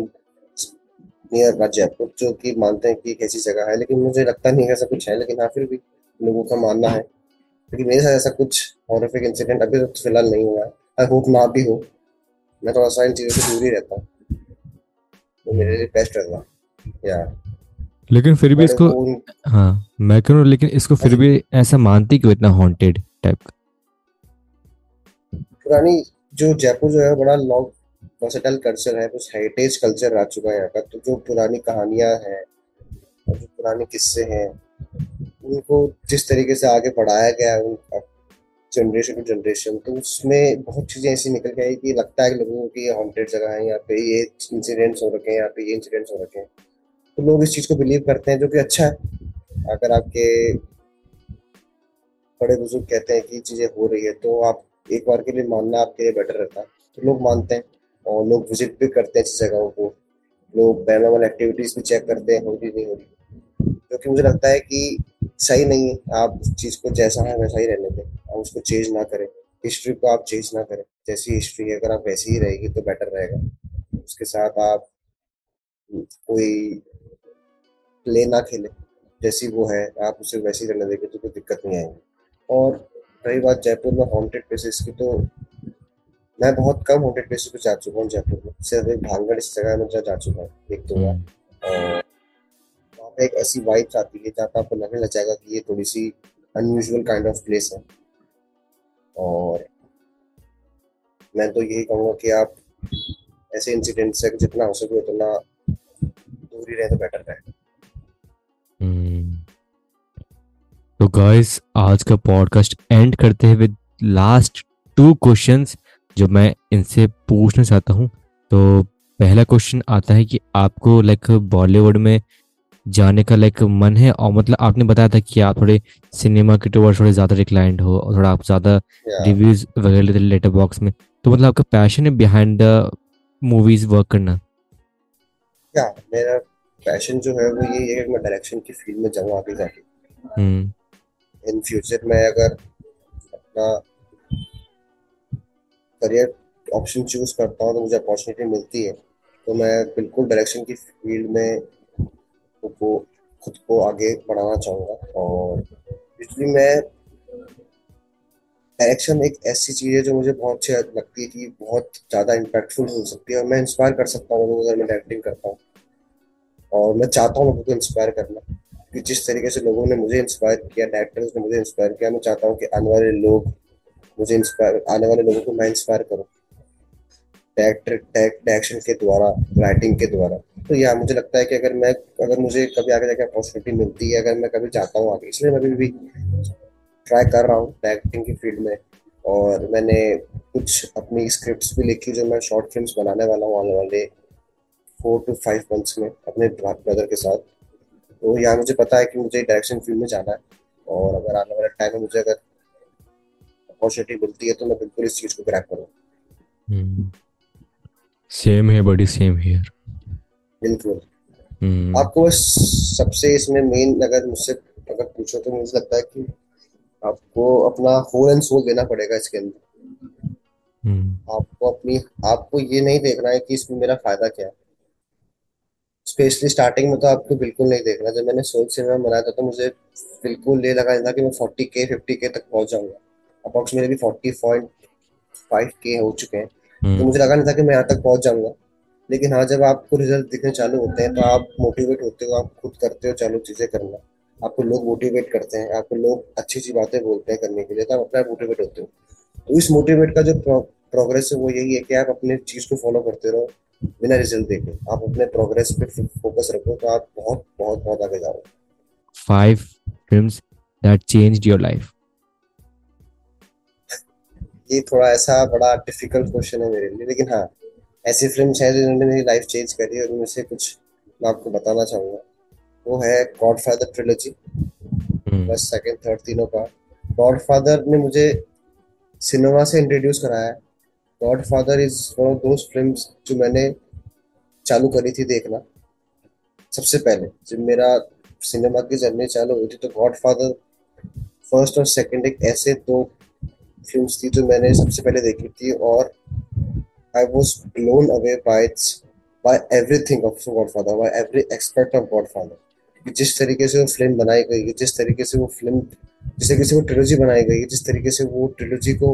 near Jaipur, जो कि मानते हैं कि एक ऐसी जगह है, लेकिन मुझे लगता नहीं ऐसा कुछ है, लेकिन हाँ फिर भी लोगों का मानना है। लेकिन मेरे साथ ऐसा कुछ हॉररिफिक इंसिडेंट अभी तक तो फिलहाल नहीं हुआ है, आई होप ना भी हो, मैं थोड़ा सा इन चीज़ों से दूर ही रहता हूँ, तो मेरे लिए बेस्ट रहेगा यार। लेकिन फिर भी इसको उन... हाँ मैं कह रहा हूँ, लेकिन इसको फिर भी ऐसा मानती क्यों, इतना हॉन्टेड टाइप का? पुरानी जो जयपुर जो है बड़ा लॉन्ग वर्सेटाइल कल्चर है, कुछ हेरिटेज कल्चर रह चुका है यहाँ का, तो जो पुरानी कहानियाँ हैं, जो पुराने किस्से हैं, उनको जिस तरीके से आगे बढ़ाया गया है उनका जनरेशन टू जनरेशन, तो उसमें बहुत चीज़ें ऐसी निकल के आई कि लगता है कि लोगों की ये हॉन्टेड जगह है, यहाँ पे ये इंसिडेंट्स हो रखे हैं, यहाँ पे ये इंसिडेंट्स हो रखे हैं, तो लोग इस चीज़ को बिलीव करते हैं, जो कि अच्छा है। अगर आपके बड़े बुजुर्ग कहते हैं कि चीज़ें हो रही है तो आप एक बार के लिए मानना आपके लिए बेटर रहता है, तो लोग मानते हैं और लोग विजिट भी करते हैं ऐसी जगहों को, लोग पैरानॉर्मल एक्टिविटीज़ भी चेक करते हैं, हो रही नहीं हो रही, क्योंकि मुझे लगता है कि सही नहीं है, आप उस चीज़ को जैसा है वैसा ही रहने दें, आप उसको चेंज ना करें, हिस्ट्री को आप चेंज ना करें, जैसी हिस्ट्री है अगर आप वैसी ही रहेगी तो बेटर रहेगा, उसके साथ आप कोई प्ले ना खेलें, जैसी वो है आप उसे वैसी रहने देंगे तो कोई दिक्कत नहीं आएगी। और रही बात जयपुर में हॉन्टेड प्लेसेस की, तो मैं बहुत कम हॉन्टेड प्लेसेस पर जा चुका हूँ जयपुर में, सिर्फ एक भांगड़ इस जगह में जा चुका हूँ एक दो बार, एक ऐसी वाइब्स आती है जहाँ आपको लगने लग जाएगा कि ये थोड़ी सी अनयूजुअल काइंड ऑफ प्लेस है, और मैं तो यही कहूँगा कि आप ऐसे इंसिडेंट से जितना हो सके उतना दूर ही रहे तो बेटर रहे। तो गाइस, आज का पॉडकास्ट एंड करते हैं विद लास्ट टू क्वेश्चंस जो मैं इनसे पूछना चाहता हूँ। तो पहला क्वेश्चन आता है कि आपको लाइक बॉलीवुड में जाने का लाइक मन है, और मतलब आपने बताया था कि आप थोड़े सिनेमा के टूवर्ड थोड़े ज़्यादा रिक्लाइंड हो और थोड़ा आप ज़्यादा रिव्यूज़ वगैरह लेते लेटर बॉक्स में, तो मतलब आपका पैशन है बिहाइंड द मूवीज़ वर्क करना? या मेरा पैशन जो है वो ये है कि मैं डायरेक्शन की फील्ड में जाऊँ आगे जाके, इन फ्यूचर में अगर अपना करियर ऑप्शन चूज़ करता हूँ तो मुझे अपॉर्चुनिटी मिलती है तो मैं बिल्कुल डायरेक्शन की फील्ड में को खुद को आगे बढ़ाना चाहूँगा। और इसलिए मैं डायरेक्शन एक ऐसी चीज़ है जो मुझे बहुत अच्छी लगती है कि बहुत ज़्यादा इम्पैक्टफुल हो सकती है और मैं इंस्पायर कर सकता हूँ लोगों को, अगर मैं डायरेक्टिंग करता हूँ, और मैं चाहता हूँ लोगों को इंस्पायर करना, कि जिस तरीके से लोगों ने मुझे इंस्पायर किया, डायरेक्टर्स ने मुझे इंस्पायर किया, मैं चाहता हूँ कि आने वाले लोग मुझे इंस्पायर, आने वाले लोगों को मैं इंस्पायर करूँ डायरेक्टर डायरेक्शन के द्वारा, राइटिंग के द्वारा। तो यार मुझे लगता है कि अगर मैं अगर मुझे कभी आगे जाकर अपॉर्चुनिटी मिलती है, अगर मैं कभी जाता हूँ आगे, इसलिए मैं अभी भी ट्राई कर रहा हूँ डायरेक्टिंग की फील्ड में, और मैंने कुछ अपनी स्क्रिप्ट्स भी लिखी जो मैं शॉर्ट फिल्म्स बनाने वाला हूँ आने वाले फोर टू फाइव मंथ्स में अपने ब्रदर के साथ। तो यार मुझे पता है कि मुझे डायरेक्शन फील्ड में जाना है, और अगर आने वाले टाइम में मुझे अगर अपॉर्चुनिटी मिलती है तो मैं बिल्कुल इस चीज़ को ग्रैब करूँगा। सेम है, बड़ी सेम हियर। बिल्कुल, आपको सबसे इसमें मेन अगर मुझसे अगर पूछो तो मुझे लगता है कि आपको अपना होल एंड सोल देना पड़ेगा इसके अंदर. hmm. आपको अपनी आपको ये नहीं देखना है कि इसमें मेरा फायदा क्या है. स्पेशली स्टार्टिंग में तो आपको बिल्कुल नहीं देखना. जब मैंने सोल सिनेमा बनाया था तो मुझे बिल्कुल ये लगा था कि मैं फोर्टी के फिफ्टी के तक पहुंच जाऊंगा. अप्रोक्सीमेटली फोर्टी पॉइंट फाइव के हो चुके हैं. hmm. तो मुझे लगा नहीं था कि मैं यहाँ तक पहुंच जाऊंगा. लेकिन हाँ, जब आपको रिजल्ट दिखने चालू होते हैं तो आप मोटिवेट होते हो, आप खुद करते हो चालू चीजें करना. आपको लोग मोटिवेट करते हैं, आपको लोग अच्छी अच्छी बातें बोलते हैं करने के लिए, तो आप अपना मोटिवेट होते हो. तो इस मोटिवेट का जो प्रोग्रेस है वो यही है कि आप अपने चीज को फॉलो करते रहो बिना रिजल्ट देखे. आप अपने प्रोग्रेस पे फोकस रखो तो आप बहुत बहुत बहुत आगे जाओगे. Five films that changed your life. ये थोड़ा ऐसा बड़ा डिफिकल्ट क्वेश्चन है मेरे लिए, लेकिन हाँ, ऐसी फिल्म्स हैं जिन्होंने मेरी लाइफ चेंज करी है. उनमें से कुछ मैं आपको बताना चाहूंगा. वो है गॉडफादर ट्रिलॉजी, बस सेकंड थर्ड तीनों का. गॉडफादर ने मुझे सिनेमा से इंट्रोड्यूस कराया. Godfather is one of those films जो मैंने चालू करी थी देखना. सबसे पहले जब मेरा सिनेमा की जर्नी चालू हुई थी तो गॉडफादर फर्स्ट और सेकंड एक ऐसे दो फिल्म्स थी जो मैंने सबसे पहले देखी थी और I was blown away by its, by everything of Godfather, by every aspect of Godfather. जिस तरीके से वो फिल्म बनाई गई है, जिस तरीके से वो फिल्म, जिस तरीके से वो ट्रिलॉजी बनाई गई है, जिस तरीके से वो ट्रिलॉजी को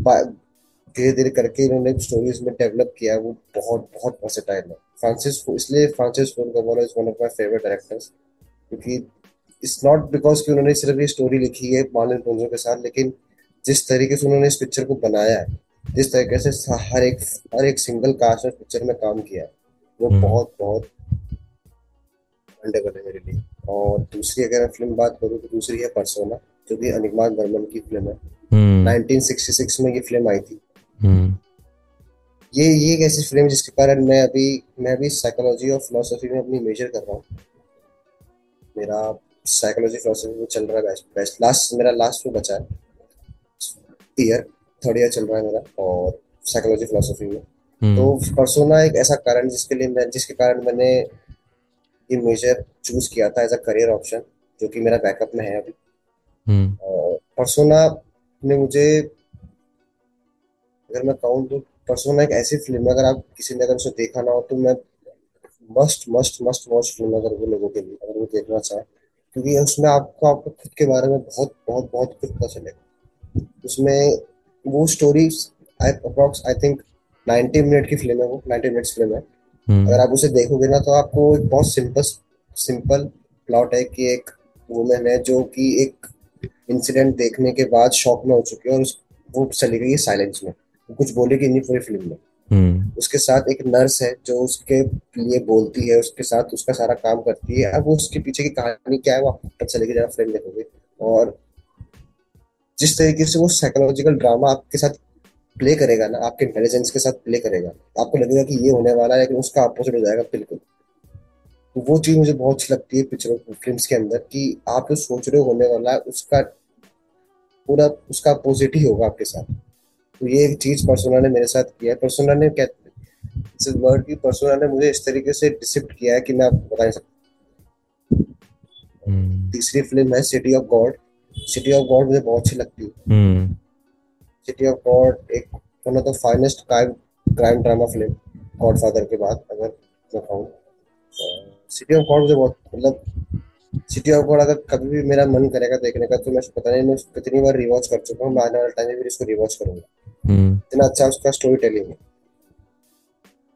धीरे धीरे करके इन्होंने स्टोरीज में डेवलप किया, वो बहुत बहुत वर्सेटाइल है. फ्रांसिस इसलिए Francis Ford Coppola is one of my favourite directors, क्योंकि इट्स नॉट बिकॉज कि उन्होंने सिर्फ ये स्टोरी लिखी है मार्लिन ब्रांडो के साथ, लेकिन जिस तरीके से उन्होंने इस पिक्चर को बनाया है, जिस तरीके से हर एक हर एक सिंगल कास्ट ने पिक्चर में काम किया है, वो बहुत बहुत अंडरगढ़ है मेरे लिए. और दूसरी अगर फिल्म बात करूँ तो दूसरी है परसोना, जो कि इंगमार बर्गमन की फिल्म है. नाइनटीन सिक्सटी सिक्स में ये फिल्म आई थी. ये ये एक ऐसी फिल्म जिसके कारण मैं अभी मैं अभी साइकोलॉजी और फिलोसफी में अपनी मेजर कर रहा हूँ. मेरा साइकोलॉजी फिलोसफी में चल रहा है लास्ट, मेरा लास्ट में बचा है, थर्ड ईयर चल रहा है मेरा और साइकोलॉजी फिलोसफी में. hmm. तो परसोना एक ऐसा कारण जिसके लिए मैं जिसके कारण मैंने ये मेजर चूज किया था एज अ करियर ऑप्शन, जो कि मेरा बैकअप में है अभी. hmm. और परसोना ने मुझे, अगर मैं कहूँ तो परसोना एक ऐसी फिल्म, अगर आप किसी ने अगर उसको देखा ना हो तो मैं must must must watch film अगर वो लोगों के लिए, अगर वो देखना चाहे, क्योंकि उसमें आपको आपको खुद के बारे में बहुत बहुत बहुत कुछ पता चलेगा. उसमें वो story approx I think ninety minute की फिल्म है. वो नाइन्टी मिनट्स फिल्म है. hmm. अगर आप उसे देखोगे ना तो आपको एक बहुत सिंपल सिंपल प्लॉट है कि एक वुमेन है जो कि एक इंसिडेंट देखने के बाद शॉक में हो चुकी है और उस, वो चली गई है साइलेंस में, कुछ बोलेगी नहीं पूरी फिल्म में. hmm. उसके साथ एक नर्स है जो उसके लिए बोलती है, उसके साथ उसका सारा काम करती है. अब उसके पीछे की कहानी क्या है वो आपको पता चलेगी जब आप फिल्म देखोगे. और जिस तरीके से वो साइकोलॉजिकल ड्रामा आपके साथ प्ले करेगा ना, आपके इंटेलिजेंस के साथ प्ले करेगा, आपको लगेगा कि ये होने वाला है लेकिन उसका अपोजिट हो जाएगा बिल्कुल. तो वो चीज मुझे बहुत अच्छी लगती है पिक्चरों फिल्म्स के अंदर कि आप जो सोच रहे हो होने वाला है उसका पूरा उसका अपोजिट ही होगा आपके साथ. तो ये एक चीज परसोना ने मेरे साथ किया है. परसोना ने क्या इस वर्ड की परसोना ने मुझे इस तरीके से डिसिप्ट किया है कि मैं आपको बता नहीं सकता. तीसरी फिल्म है City of God. City of God मुझे बहुत अच्छी लगती है. सिटी ऑफ गॉड एक one of the finest crime drama film Godfather के बाद अगर मैं कहूँ. सिटी ऑफ गॉड मुझे बहुत, मतलब सिटी ऑफ गॉड अगर कभी भी मेरा मन करेगा देखने का तो मैं पता नहीं मैं कितनी बार रिवॉच कर चुका हूँ. मैं आने वाले टाइम में भी इसको रिवॉच करूंगा. hmm. इतना अच्छा उसका स्टोरी टेलिंग है.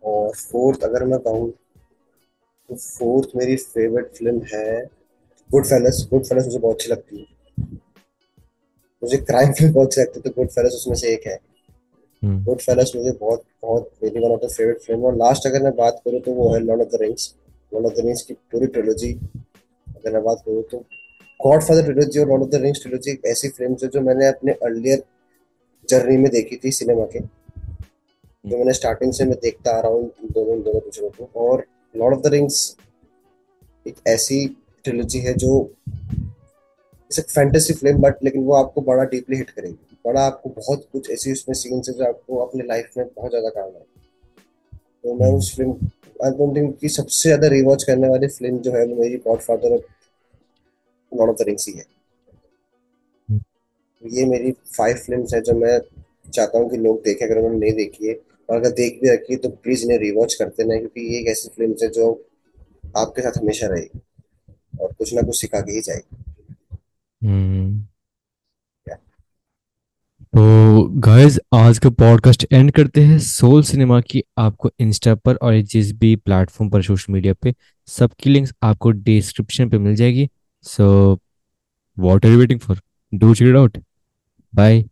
और फोर्थ अगर मैं कहूँ तो फोर्थ मेरी फेवरेट फिल्म है गुडफेलस. गुडफेलस मुझे बहुत अच्छी लगती है. मुझे क्राइम फिल्म बहुत अच्छी लगती है तो गुडफेलस उसमें से एक है. गुडफेलस मुझे बहुत बहुत मेरी one of the favourite film. और लास्ट अगर मैं बात करूँ तो वो है Lord of the Rings. Lord of the Rings की पूरी ट्रिलॉजी अगर मैं बात करूँ तो गॉडफादर ट्रिलॉजी और Lord of the Rings trilogy एक ऐसी फिल्म है जो मैंने अपने अर्लियर जर्नी में देखी थी सिनेमा के, जो मैंने स्टार्टिंग से मैं देखता आ रहा हूँ दोनों दोनों पिक्चरों को. और लॉर्ड ऑफ द रिंग्स एक ऐसी ट्रिलॉजी है जो फैंटेसी फिल्म बट लेकिन वो आपको बड़ा डीपली हिट करेगी. बड़ा आपको बहुत कुछ ऐसी उसमें सीन्स है जो आपको अपने लाइफ में बहुत ज्यादा काम आए. तो मैं उस फिल्म आई डोंट थिंक कि सबसे ज्यादा रिवॉच करने वाली फिल्म जो है मेरी गॉडफादर और लॉर्ड ऑफ द रिंग्स ही है। ये मेरी फाइव फिल्म्स हैं जो मैं चाहता हूँ कि लोग देखें, अगर उन्होंने नहीं देखी है, और अगर देख भी रखी है तो प्लीज़ इन्हें रिवॉच करते रहें, क्योंकि ये एक ऐसी फिल्म है जो आपके साथ हमेशा रहेगी और कुछ ना कुछ सिखा के ही जाएगी। तो गाइज आज का पॉडकास्ट एंड करते हैं सोल सिनेमा की। आपको इंस्टा पर और जिस भी प्लेटफॉर्म पर सोशल मीडिया पे सबकी लिंक्स आपको डिस्क्रिप्शन पे मिल जाएगी। So what are you waiting for, do check it out. Bye.